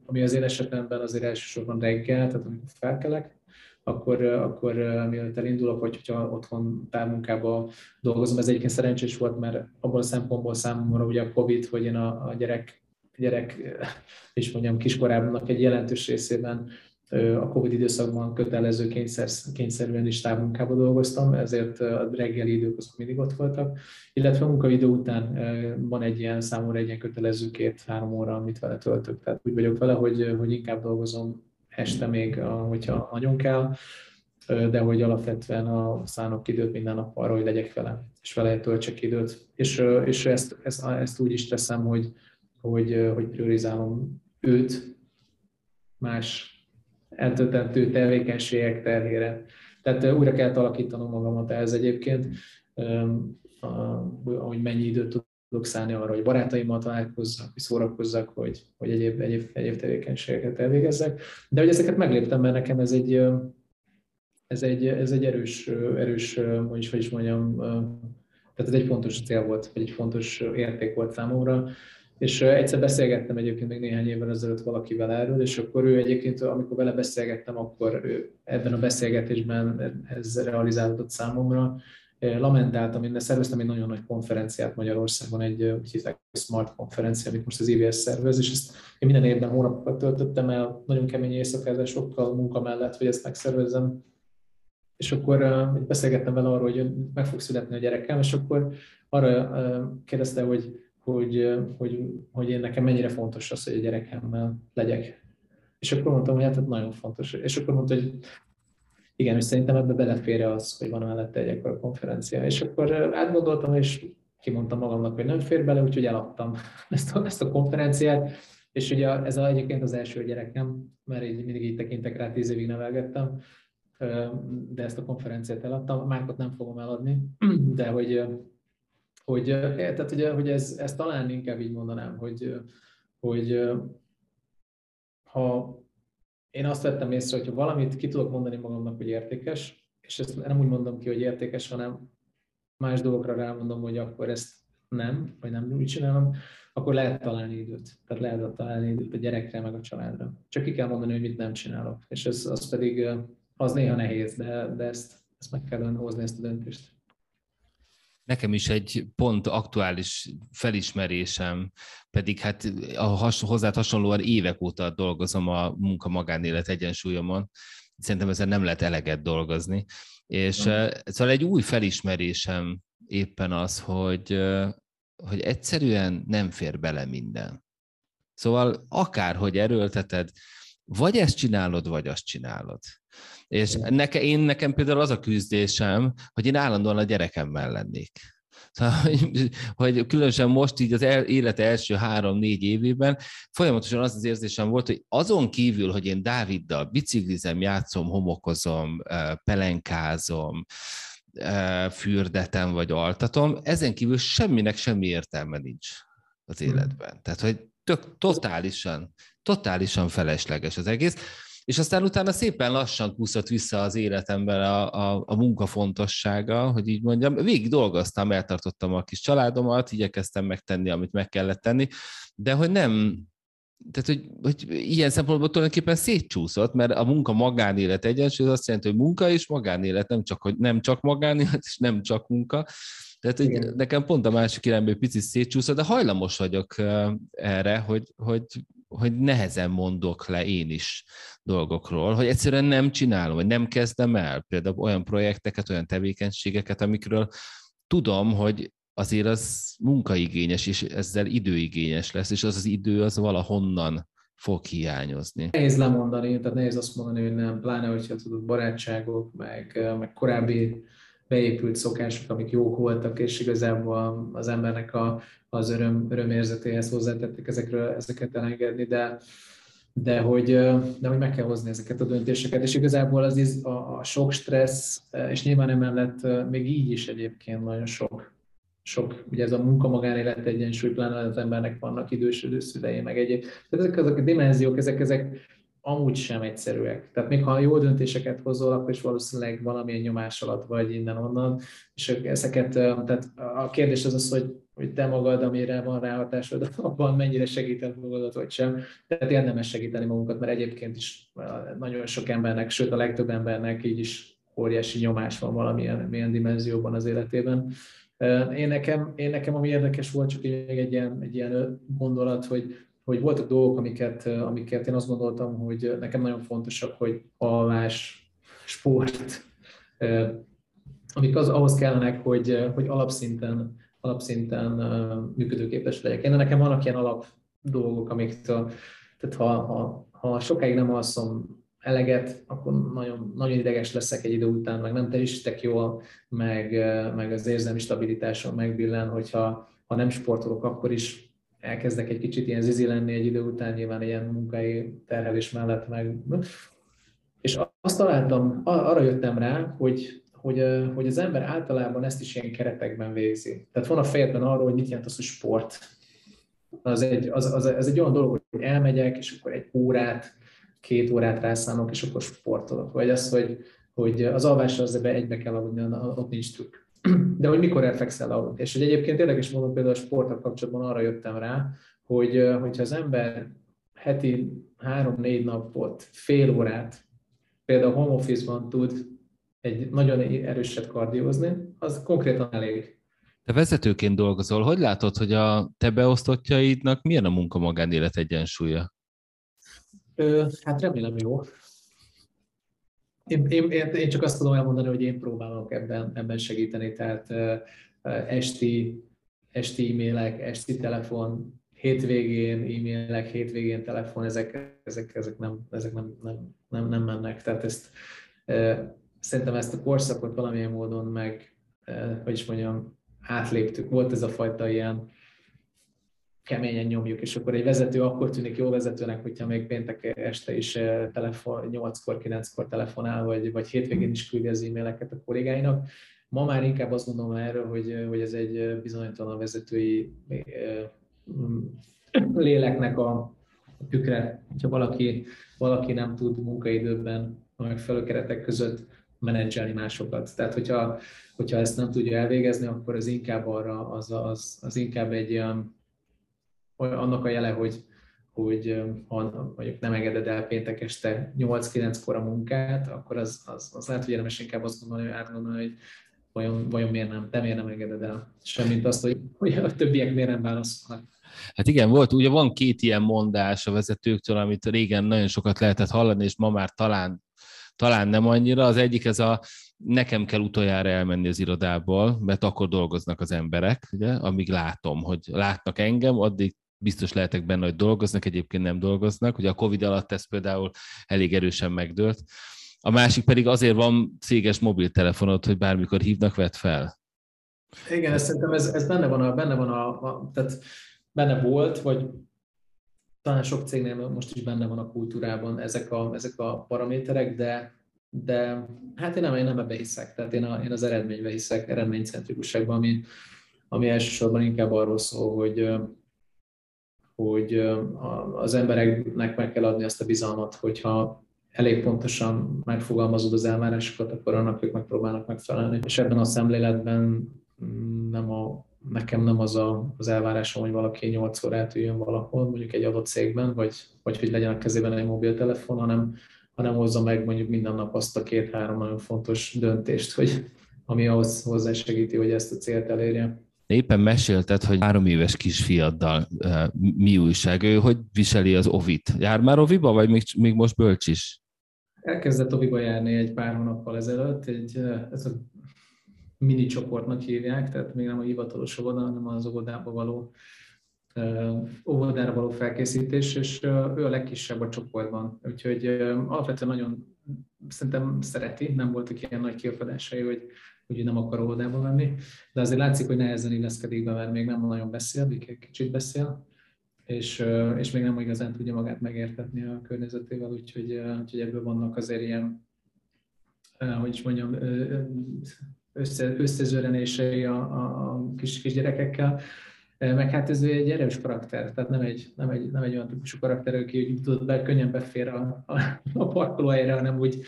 ami az én esetemben azért elsősorban reggel, tehát amikor felkelek, akkor mielőtt elindulok, vagy hogyha otthon távmunkában dolgozom. Ez egyébként szerencsés volt, mert abból a szempontból számomra ugye a Covid, hogy én a kiskorának egy jelentős részében a Covid időszakban kötelező kényszerűen is távmunkába dolgoztam, ezért a reggeli idők azok mindig ott voltak, illetve a munkaidő után van számomra egy ilyen kötelező 2-3 óra, amit vele töltök. Tehát úgy vagyok vele, hogy inkább dolgozom este még, hogyha nagyon kell, de hogy alapvetően szánok időt minden nap arra, hogy legyek vele, és vele töltsek időt. És ezt úgy is teszem, hogy priorizálom őt más eltölthető tevékenységek terhére. Tehát újra kell alakítanom magamat ehhez egyébként, hogy mennyi időt tudok szánni arra, hogy barátaimmal találkozzak, hogy szórakozzak, hogy egyéb tevékenységeket elvégezzek. De hogy ezeket megléptem, mert nekem ez egy erős, tehát ez egy fontos cél volt, vagy egy fontos érték volt számomra. És egyszer beszélgettem egyébként még néhány évvel ezelőtt valakivel erről, és akkor ő egyébként, amikor vele beszélgettem, akkor ő ebben a beszélgetésben ez realizálódott számomra. Lamentáltam, én szerveztem egy nagyon nagy konferenciát Magyarországon, egy smart konferencia, amit most az IBS szervez, és ezt én minden évben hónapokat töltöttem el, nagyon kemény éjszakázásokkal, munka mellett, hogy ezt megszervezzem. És akkor beszélgettem vele arról, hogy meg fog születni a gyerekem, és akkor arra kérdezte, hogy én nekem mennyire fontos az, hogy a gyerekemmel legyek. És akkor mondtam, hogy hát nagyon fontos. És akkor mondta, hogy igen, hogy szerintem ebbe belefér az, hogy van mellette egy ekkora konferencia. És akkor átgondoltam, és kimondtam magamnak, hogy nem fér bele, úgyhogy eladtam ezt a konferenciát. És ugye ez egyébként az első gyerekem, mert így mindig így tekintek rá, 10 évig nevelgettem, de ezt a konferenciát eladtam. A márkot nem fogom eladni, de hogy ezt talán inkább így mondanám, hogy ha én azt vettem észre, hogyha valamit ki tudok mondani magamnak, hogy értékes, és ezt nem úgy mondom ki, hogy értékes, hanem más dolgokra rámondom, hogy akkor ezt nem, vagy nem úgy csinálom, akkor lehet találni időt. Tehát lehet találni időt a gyerekre, meg a családra. Csak ki kell mondani, hogy mit nem csinálok. És az pedig, az néha nehéz, de ezt meg kell hozni, ezt a döntést. Nekem is egy pont aktuális felismerésem, pedig hát hozzád hasonlóan évek óta dolgozom a munka-magánélet egyensúlyomon. Szerintem ezzel nem lehet eleget dolgozni. És szóval egy új felismerésem éppen az, hogy egyszerűen nem fér bele minden. Szóval akárhogy erőlteted, vagy ezt csinálod, vagy azt csinálod. És nekem például az a küzdésem, hogy én állandóan a gyerekemmel lennék. Szóval, hogy különösen most így az élete első 3-4 évében folyamatosan az az érzésem volt, hogy azon kívül, hogy én Dáviddal biciklizem, játszom, homokozom, pelenkázom, fürdetem vagy altatom, ezen kívül semminek semmi értelme nincs az életben. Tehát, hogy totálisan felesleges az egész, és aztán utána szépen lassan kúszott vissza az életemben a munka fontossága, hogy így mondjam, végig dolgoztam, eltartottam a kis családomat, igyekeztem megtenni, amit meg kellett tenni, de hogy nem, tehát hogy ilyen szempontból tulajdonképpen szétcsúszott, mert a munka-magánélet egyensúly az azt jelenti, hogy munka és magánélet, nem csak magánélet és nem csak munka. Tehát igen. Nekem pont a másik irányból picit szétcsúszott, de hajlamos vagyok erre, hogy nehezen mondok le én is dolgokról, hogy egyszerűen nem csinálom, vagy nem kezdem el például olyan projekteket, olyan tevékenységeket, amikről tudom, hogy azért az munkaigényes, és ezzel időigényes lesz, és az idő az valahonnan fog hiányozni. Nehéz lemondani, tehát nehéz azt mondani, hogy nem, pláne, hogyha tudod, barátságok, meg korábbi beépült szokások, amik jók voltak, és igazából az embernek az örömérzetéhez hozzátették ezeket elengedni, de hogy meg kell hozni ezeket a döntéseket, és igazából az a sok stressz, és nyilván emellett még így is egyébként nagyon sok, ugye ez a munka-magánélet egyensúly, pláne az embernek vannak idősödő szülei, meg egyéb. Tehát ezek azok a dimenziók, ezek amúgy sem egyszerűek. Tehát még ha jó döntéseket hozol, akkor is valószínűleg valamilyen nyomás alatt vagy innen-onnan, és ezeket, tehát a kérdés az az, hogy te magad, amire van ráhatásod, abban mennyire segíted magadat, vagy sem. Tehát érdemes segíteni magunkat, mert egyébként is nagyon sok embernek, sőt a legtöbb embernek így is óriási nyomás van valamilyen dimenzióban az életében. Én nekem ami érdekes volt, csak egy ilyen gondolat, hogy voltak dolgok, amiket én azt gondoltam, hogy nekem nagyon fontosak, hogy alvás, sport, amik ahhoz kellenek, hogy alapszinten működőképes legyek. Én nekem vannak ilyen alap dolgok, tehát ha sokáig nem alszom eleget, akkor nagyon, nagyon ideges leszek egy idő után, meg nem teljesítek jól, meg az érzelmi stabilitásom megbillen, hogyha nem sportolok, akkor is elkezdek egy kicsit ilyen zizi lenni egy idő után, nyilván ilyen munkai terhelés mellett meg. És azt találtam, arra jöttem rá, hogy az ember általában ezt is ilyen keretekben végzi. Tehát van a fejedben arról, hogy mit jelent az, hogy sport. Ez egy olyan dolog, hogy elmegyek, és akkor 1 órát, 2 órát rászánok, és akkor sportolok. Vagy az, hogy az alvásra azért egybe kell aludni, ott nincs trükk. De hogy mikor elfekszel aludni. És hogy egyébként érdekes módon például a sporttal kapcsolatban arra jöttem rá, hogyha az ember heti 3-4 napot, fél órát, például home office-ban tud egy nagyon erőset kardiózni, az konkrétan elég. Te vezetőként dolgozol, hogy látod, hogy a te beosztottjaidnak milyen a munka-magánélet egyensúlya? Hát remélem jó. Én csak azt tudom elmondani, hogy én próbálok ebben segíteni, tehát esti e-mailek, esti telefon, hétvégén e-mailek, hétvégén telefon, ezek nem mennek. Tehát szerintem ezt a korszakot valamilyen módon átléptük. Volt ez a fajta ilyen keményen nyomjuk, és akkor egy vezető akkor tűnik jó vezetőnek, hogyha még péntek este is 8-kor, 9-kor telefonál, vagy hétvégén is küldi az e-maileket a kollégáinak. Ma már inkább azt gondolom erről, hogy ez egy bizonytalan vezetői léleknek a tükre. Ha valaki nem tud munkaidőben a megfelelő keretek között menedzselni másokat. Tehát, hogyha ezt nem tudja elvégezni, akkor az inkább egy olyan annak a jele, hogy ha mondjuk nem engeded el péntek este 8-9-kor a munkát, akkor az lehet, hogy érdemes inkább azt gondolni, hogy vajon miért nem, te miért nem engeded el semmit azt, hogy a többiek miért nem válaszolnak. Hát igen, ugye van két ilyen mondás a vezetőktől, amit régen nagyon sokat lehetett hallani, és ma már talán nem annyira. Az egyik ez a nekem kell utoljára elmenni az irodából, mert akkor dolgoznak az emberek, ugye? Amíg látom, hogy látnak engem, addig biztos lehetek benne, hogy dolgoznak, egyébként nem dolgoznak. Ugye a Covid alatt ez például elég erősen megdőlt. A másik pedig azért van céges mobiltelefonod, hogy bármikor hívnak, vedd fel. Igen, ezt szerintem ez benne volt, vagy talán sok cégnél most is benne van a kultúrában ezek a paraméterek, de hát én nem ebbe hiszek. Tehát én az eredménybe hiszek, eredménycentrikusságban, ami elsősorban inkább arról szól, hogy az embereknek meg kell adni azt a bizalmat, hogyha elég pontosan megfogalmazod az elvárásokat, akkor annak ők megpróbálnak megfelelni. És ebben a szemléletben nekem nem az elvárásom, hogy valaki 8 órát üljön valahol, mondjuk egy adott cégben, vagy hogy legyen a kezében egy mobiltelefon, hanem hozza meg mondjuk minden nap azt a 2-3 nagyon fontos döntést, hogy ami ahhoz hozzásegíti, hogy ezt a célt elérje. Éppen mesélted, hogy 3 éves kisfiaddal mi újság, ő hogy viseli az ovit? Jár már oviba, vagy még most bölcs is? Elkezdett oviba járni egy pár hónappal ezelőtt, ez a mini csoportnak hívják, tehát még nem a hivatalos óvoda, hanem az óvodára való felkészítés, és ő a legkisebb a csoportban. Úgyhogy alapvetően nagyon szerintem szereti, nem voltak ilyen nagy kiakadásai, hogy nem akar óvodába venni, de azért látszik, hogy nehezen illeszkedik be, mert még nem nagyon beszél, még kicsit beszél, és még nem igazán tudja magát megértetni a környezetével, úgyhogy ebből vannak azért ilyen, hogy is mondjam, összezörrenései a kisgyerekekkel, meg hát ez egy erős karakter, tehát nem egy olyan típusú karakter, aki könnyen befér a parkolóhelyre, hanem úgy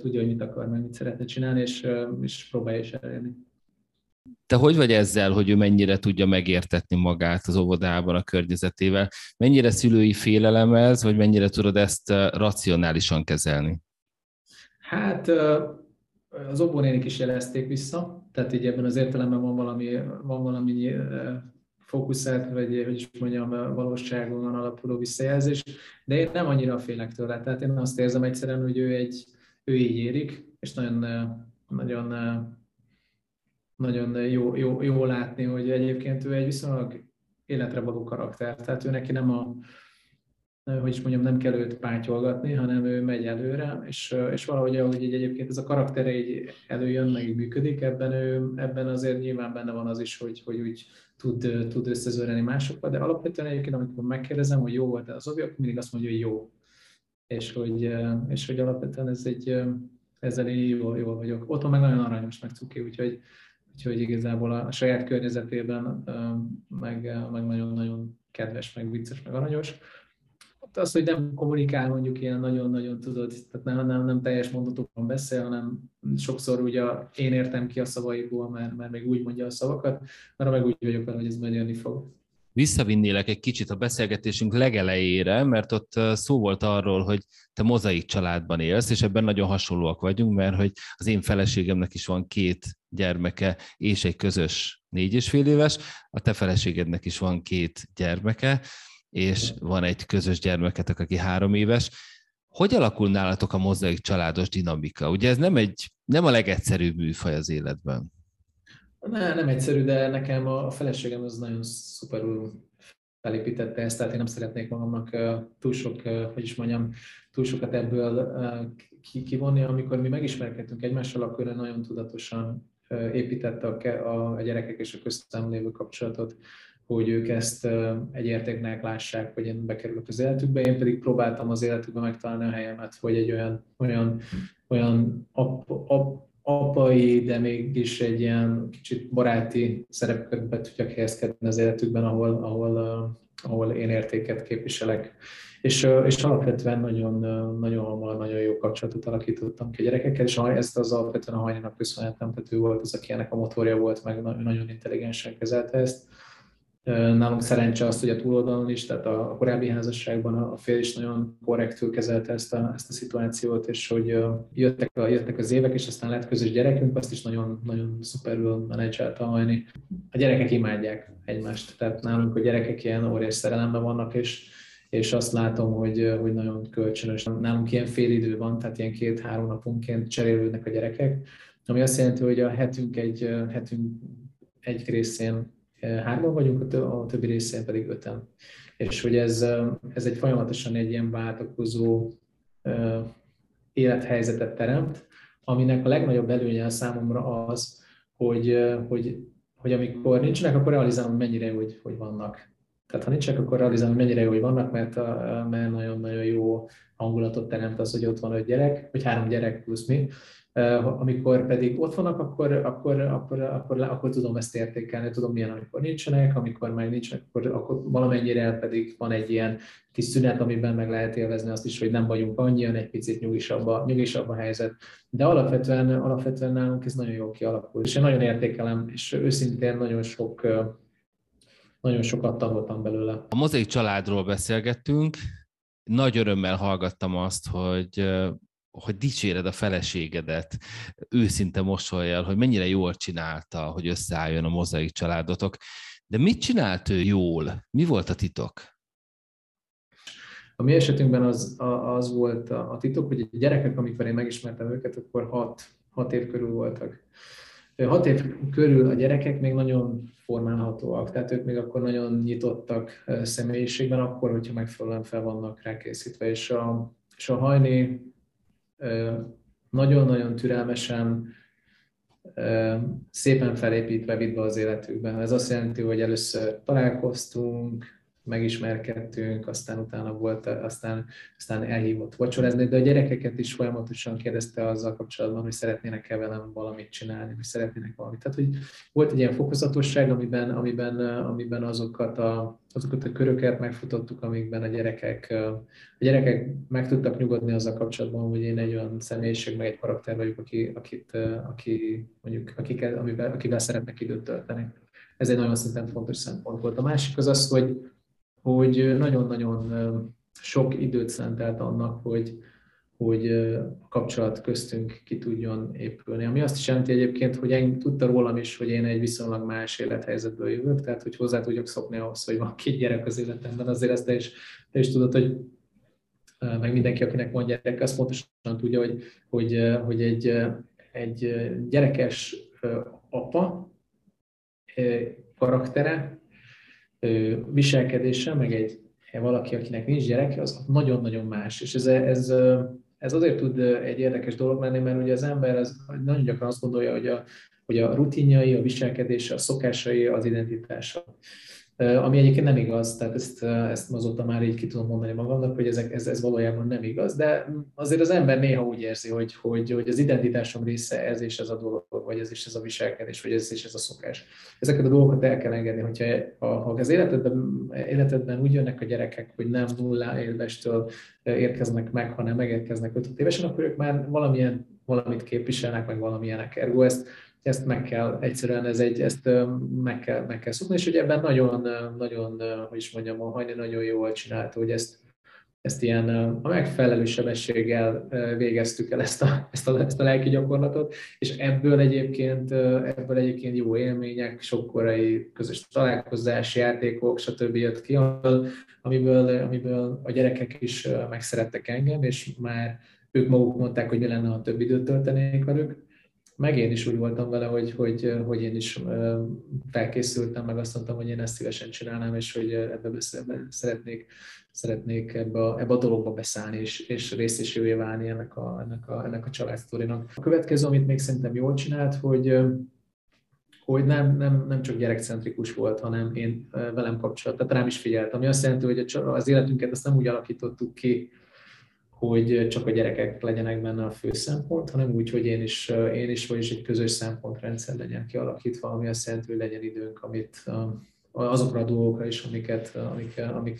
tudja, hogy mit akar, meg mit szeretne csinálni, és próbálja is elérni. Te hogy vagy ezzel, hogy ő mennyire tudja megértetni magát az óvodában, a környezetével? Mennyire szülői félelem ez, vagy mennyire tudod ezt racionálisan kezelni? Hát az óvónénik is jelezték vissza, tehát így ebben az értelemben van valami fókuszált, vagy hogy is mondjam, valóságon alapuló visszajelzés, de én nem annyira félek tőle, tehát én azt érzem egyszerűen, hogy ő így érik, és nagyon jó látni, hogy egyébként ő egy viszonylag életre való karakter, tehát ő neki nem nem kell őt pátyolgatni, hanem ő megy előre, és valahogy ahogy így egyébként ez a karaktere így előjön, meg így működik, ebben azért nyilván benne van az is, hogy úgy tud összezörreni másokkal, de alapvetően egyébként, amikor megkérdezem, hogy jó volt az ovi, akkor mindig azt mondja, hogy jó. És hogy alapvetően ezzel én jól vagyok. Otthon meg nagyon aranyos, meg cuki, úgyhogy igazából a saját környezetében meg nagyon-nagyon kedves, meg vicces, meg aranyos. Az, hogy nem kommunikál mondjuk ilyen nagyon-nagyon tudod, tehát nem teljes mondatokban beszél, hanem sokszor ugye én értem ki a szavaiból, mert még úgy mondja a szavakat, arra meg úgy vagyok vele, hogy ez majd jönni fog. Visszavinnélek egy kicsit a beszélgetésünk legelejére, mert ott szó volt arról, hogy te mozaik családban élsz, és ebben nagyon hasonlóak vagyunk, mert hogy az én feleségemnek is van 2 gyermeke és egy közös 4,5 éves, a te feleségednek is van 2 gyermeke, és van egy közös gyermeketek, aki 3 éves. Hogy alakul nálatok a mozaik családos dinamika? Ugye ez nem a legegyszerűbb műfaj az életben. Nem egyszerű, de nekem a feleségem az nagyon szuperul felépítette ezt, tehát én nem szeretnék magamnak túl sokat ebből kivonni. Amikor mi megismerkedtünk egymással, akkor nagyon tudatosan építette a gyerekek és a köztem lévő kapcsolatot, hogy ők ezt egy értéknek lássák, hogy én bekerülök az életükbe, én pedig próbáltam az életükbe megtalálni a helyemet, hogy egy olyan apai, de mégis egy ilyen kicsit baráti szerepkörbe tudjak helyezkedni az életükben, ahol én értéket képviselek. És alapvetően nagyon hamar, nagyon jó kapcsolatot alakítottam ki a gyerekekkel, és ezt az alapvetően a Hajninak köszönhetem, tehát ő volt az, aki ennek a motorja volt, meg nagyon intelligensen kezelte ezt. Nálunk szerencse az, hogy a túloldalon is, tehát a korábbi házasságban a fél is nagyon korrektül kezelte ezt a szituációt, és hogy jöttek az évek, és aztán lett közös gyerekünk, azt is nagyon, nagyon szuperül menedzselte Hajni. A gyerekek imádják egymást, tehát nálunk a gyerekek ilyen óriás szerelemben vannak, és azt látom, hogy nagyon kölcsönös. Nálunk ilyen fél idő van, tehát ilyen 2-3 napunként cserélődnek a gyerekek, ami azt jelenti, hogy a hetünk egy részén 3-an vagyunk, a többi részén pedig 5-en. És hogy ez egy folyamatosan egy ilyen váltakozó élethelyzetet teremt, aminek a legnagyobb előnye a számomra az, hogy amikor nincsenek, akkor realizálom, mennyire jó, hogy vannak. Tehát ha nincsenek, akkor realizálom, mennyire jó, hogy vannak, mert nagyon-nagyon jó hangulatot teremt az, hogy ott van 5 gyerek, vagy 3 gyerek plusz mi. Amikor pedig ott vannak, akkor tudom ezt értékelni, tudom milyen, amikor nincsenek, amikor meg nincsenek, akkor valamennyire pedig van egy ilyen kis szünet, amiben meg lehet élvezni azt is, hogy nem vagyunk annyian, egy picit nyugisabb a helyzet. De alapvetően nálunk ez nagyon jól kialakul. És én nagyon értékelem, és őszintén nagyon sokat tanultam belőle. A Mozaik családról beszélgettünk, nagy örömmel hallgattam azt, hogy dicséred a feleségedet, őszinte mosollyal, hogy mennyire jól csinálta, hogy összeálljon a Mozaik családotok. De mit csinált ő jól? Mi volt a titok? A mi esetünkben az volt a titok, hogy a gyerekek, amikor én megismertem őket, akkor 6 év körül voltak. 6 év körül a gyerekek még nagyon formálhatóak, tehát ők még akkor nagyon nyitottak személyiségben, akkor, hogyha megfelelően fel vannak rákészítve. És a Hajni nagyon-nagyon türelmesen, szépen felépítve vitt be az életükben. Ez azt jelenti, hogy először találkoztunk, megismerkedtünk, aztán utána volt, aztán elhívott vacsorázni, de a gyerekeket is folyamatosan kérdezte azzal kapcsolatban, hogy szeretnének-e velem valamit csinálni, hogy szeretnének valamit. Tehát, hogy volt egy ilyen fokozatosság, amiben azokat a köröket megfutottuk, amikben a gyerekek meg tudtak nyugodni azzal kapcsolatban, hogy én egy olyan személyiség, meg egy karakter vagyok, akivel szeretnek időt tölteni. Ez egy nagyon szinten fontos szempont volt. A másik az az, hogy nagyon-nagyon sok időt szentelt annak, hogy a kapcsolat köztünk ki tudjon épülni. Ami azt is jelenti egyébként, hogy én tudta rólam is, hogy én egy viszonylag más élethelyzetből jövök, tehát hogy hozzá tudjak szokni ahhoz, hogy van 2 gyerek az életemben, azért ezt te is tudod, hogy meg mindenki, akinek van gyerek, az pontosan tudja, hogy egy gyerekes apa karaktere, viselkedése, meg egy valaki, akinek nincs gyereke, az nagyon-nagyon más. És ez azért tud egy érdekes dolog lenni, mert ugye az ember az nagyon gyakran azt gondolja, hogy a rutinjai, a viselkedése, a szokásai, az identitása. Ami egyébként nem igaz, tehát ezt azóta már így ki tudom mondani magamnak, hogy ez valójában nem igaz, de azért az ember néha úgy érzi, hogy az identitásom része ez és ez a dolog, vagy ez és ez a viselkedés, vagy ez és ez a szokás. Ezeket a dolgokat el kell engedni, hogyha az életedben úgy jönnek a gyerekek, hogy nem 0-től érkeznek meg, hanem megérkeznek 5-6 évesen, akkor ők már valamit képviselnek, meg valamilyenek. Ergo ezt meg kell, egyszerűen ezt meg kell szokni, és ugye ebben nagyon, hogy is mondjam, a Hajni nagyon jól csinálta, hogy ezt ilyen a megfelelő sebességgel végeztük el ezt a lelki gyakorlatot, és ebből egyébként jó élmények, sokkorai közös találkozás, játékok, stb. Jött ki, amiből a gyerekek is megszerettek engem, és már ők maguk mondták, hogy mi lenne, ha több időt töltenék velük. Meg én is úgy voltam vele, hogy én is felkészültem, meg azt mondtam, hogy én ezt szívesen csinálnám, és hogy ebbe szeretnék a dologba beszállni, és részesülővé válni ennek a családsztorinak. A következő, amit még szerintem jól csinált, hogy nem csak gyerekcentrikus volt, hanem én velem kapcsolatban, tehát rám is figyelt. Ami azt jelenti, hogy az életünket azt nem úgy alakítottuk ki, hogy csak a gyerekek legyenek benne a fő szempont, hanem úgy, hogy én is vagyis egy közös szempontrendszer legyen kialakítva, ami azt jelenti, hogy legyen időnk, amit azokra a dolgokra is,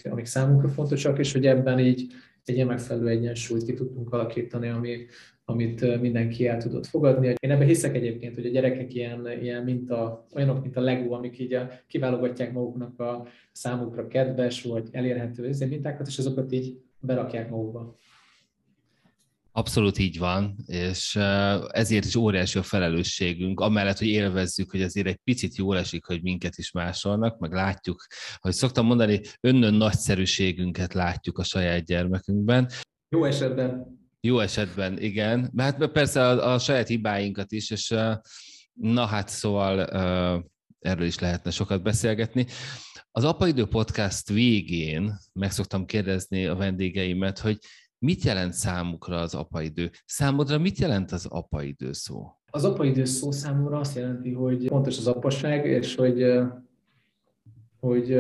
amik számunkra fontosak, és hogy ebben így egy ilyen megfelelő egyensúlyt ki tudtunk alakítani, ami amit mindenki el tudott fogadni. Én ebben hiszek egyébként, hogy a gyerekek ilyen olyanok, mint a Lego, amik így kiválogatják maguknak a számukra kedves, vagy elérhető mintákat, és azokat így berakják magukba. Abszolút így van, és ezért is óriási a felelősségünk, amellett, hogy élvezzük, hogy azért egy picit jól esik, hogy minket is másolnak, meg látjuk, ahogy szoktam mondani, önnön nagyszerűségünket látjuk a saját gyermekünkben. Jó esetben, igen. Hát persze a saját hibáinkat is, és na hát szóval erről is lehetne sokat beszélgetni. Az Apaidő Podcast végén meg szoktam kérdezni a vendégeimet, hogy mit jelent számukra az apaidő? Számodra mit jelent az apaidő szó? Az apaidő szó számomra azt jelenti, hogy fontos az apaság, és hogy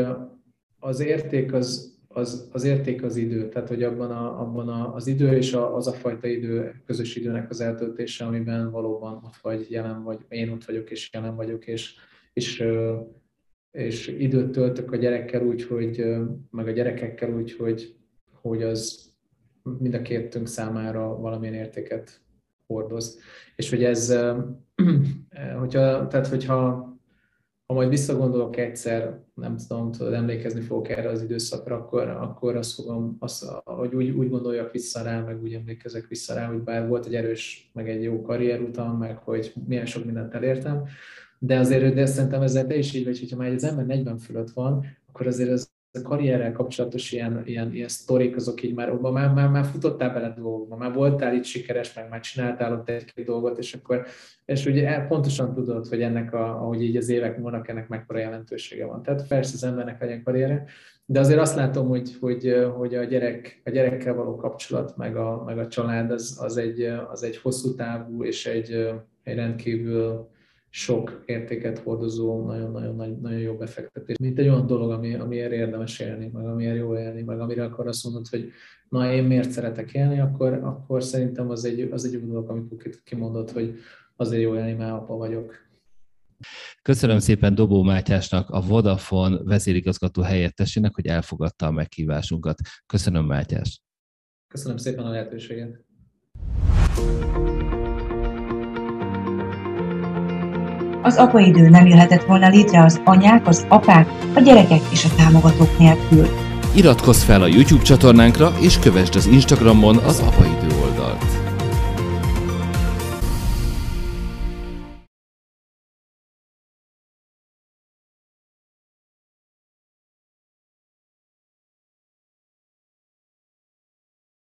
az érték az érték az idő, tehát hogy abban az idő és az a fajta idő, közös időnek az eltöltése, amiben valóban ott vagy, jelen vagy, én ott vagyok és jelen vagyok, és időt töltök a gyerekkel úgy, hogy, meg a gyerekekkel úgy, hogy az mind a kettőnk számára valamilyen értéket hordoz. És hogy ez, hogyha majd visszagondolok egyszer, nem tudom, emlékezni fogok erre az időszakra, akkor azt fogom, hogy úgy gondoljak vissza rá, meg úgy emlékezek vissza rá, hogy bár volt egy erős, meg egy jó karrierutam, meg hogy milyen sok mindent elértem, de azért de szerintem ezzel te is így vagy, hogyha már az ember 40 fölött van, akkor azért az a karrierrel kapcsolatos ilyen sztorik, azok így már futottál bele dolgokba, már voltál itt sikeres, meg már csináltál ott egy-két dolgot, és ugye pontosan tudod, hogy ennek, ahogy így az évek múlnak, ennek mekkora jelentősége van. Tehát persze az embernek legyen karriere, de azért azt látom, hogy a gyerekkel való kapcsolat, meg a család, az egy hosszú távú, és egy rendkívül sok értéket hordozó, nagyon jó befektetés. Mint egy olyan dolog, amiért érdemes élni, meg amiért jó élni, meg amire akkor azt mondod, hogy na én miért szeretek élni, akkor szerintem az egy dolog, amikor kimondod, hogy azért jó élni, mert apa vagyok. Köszönöm szépen Dobó Mátyásnak, a Vodafone vezérigazgató helyettesének, hogy elfogadta a meghívásunkat. Köszönöm, Mátyás. Köszönöm szépen a lehetőséget. Az apaidő nem jöhetett volna létre az anyák, az apák, a gyerekek és a támogatók nélkül. Iratkozz fel a YouTube csatornánkra, és kövesd az Instagramon az apaidőt.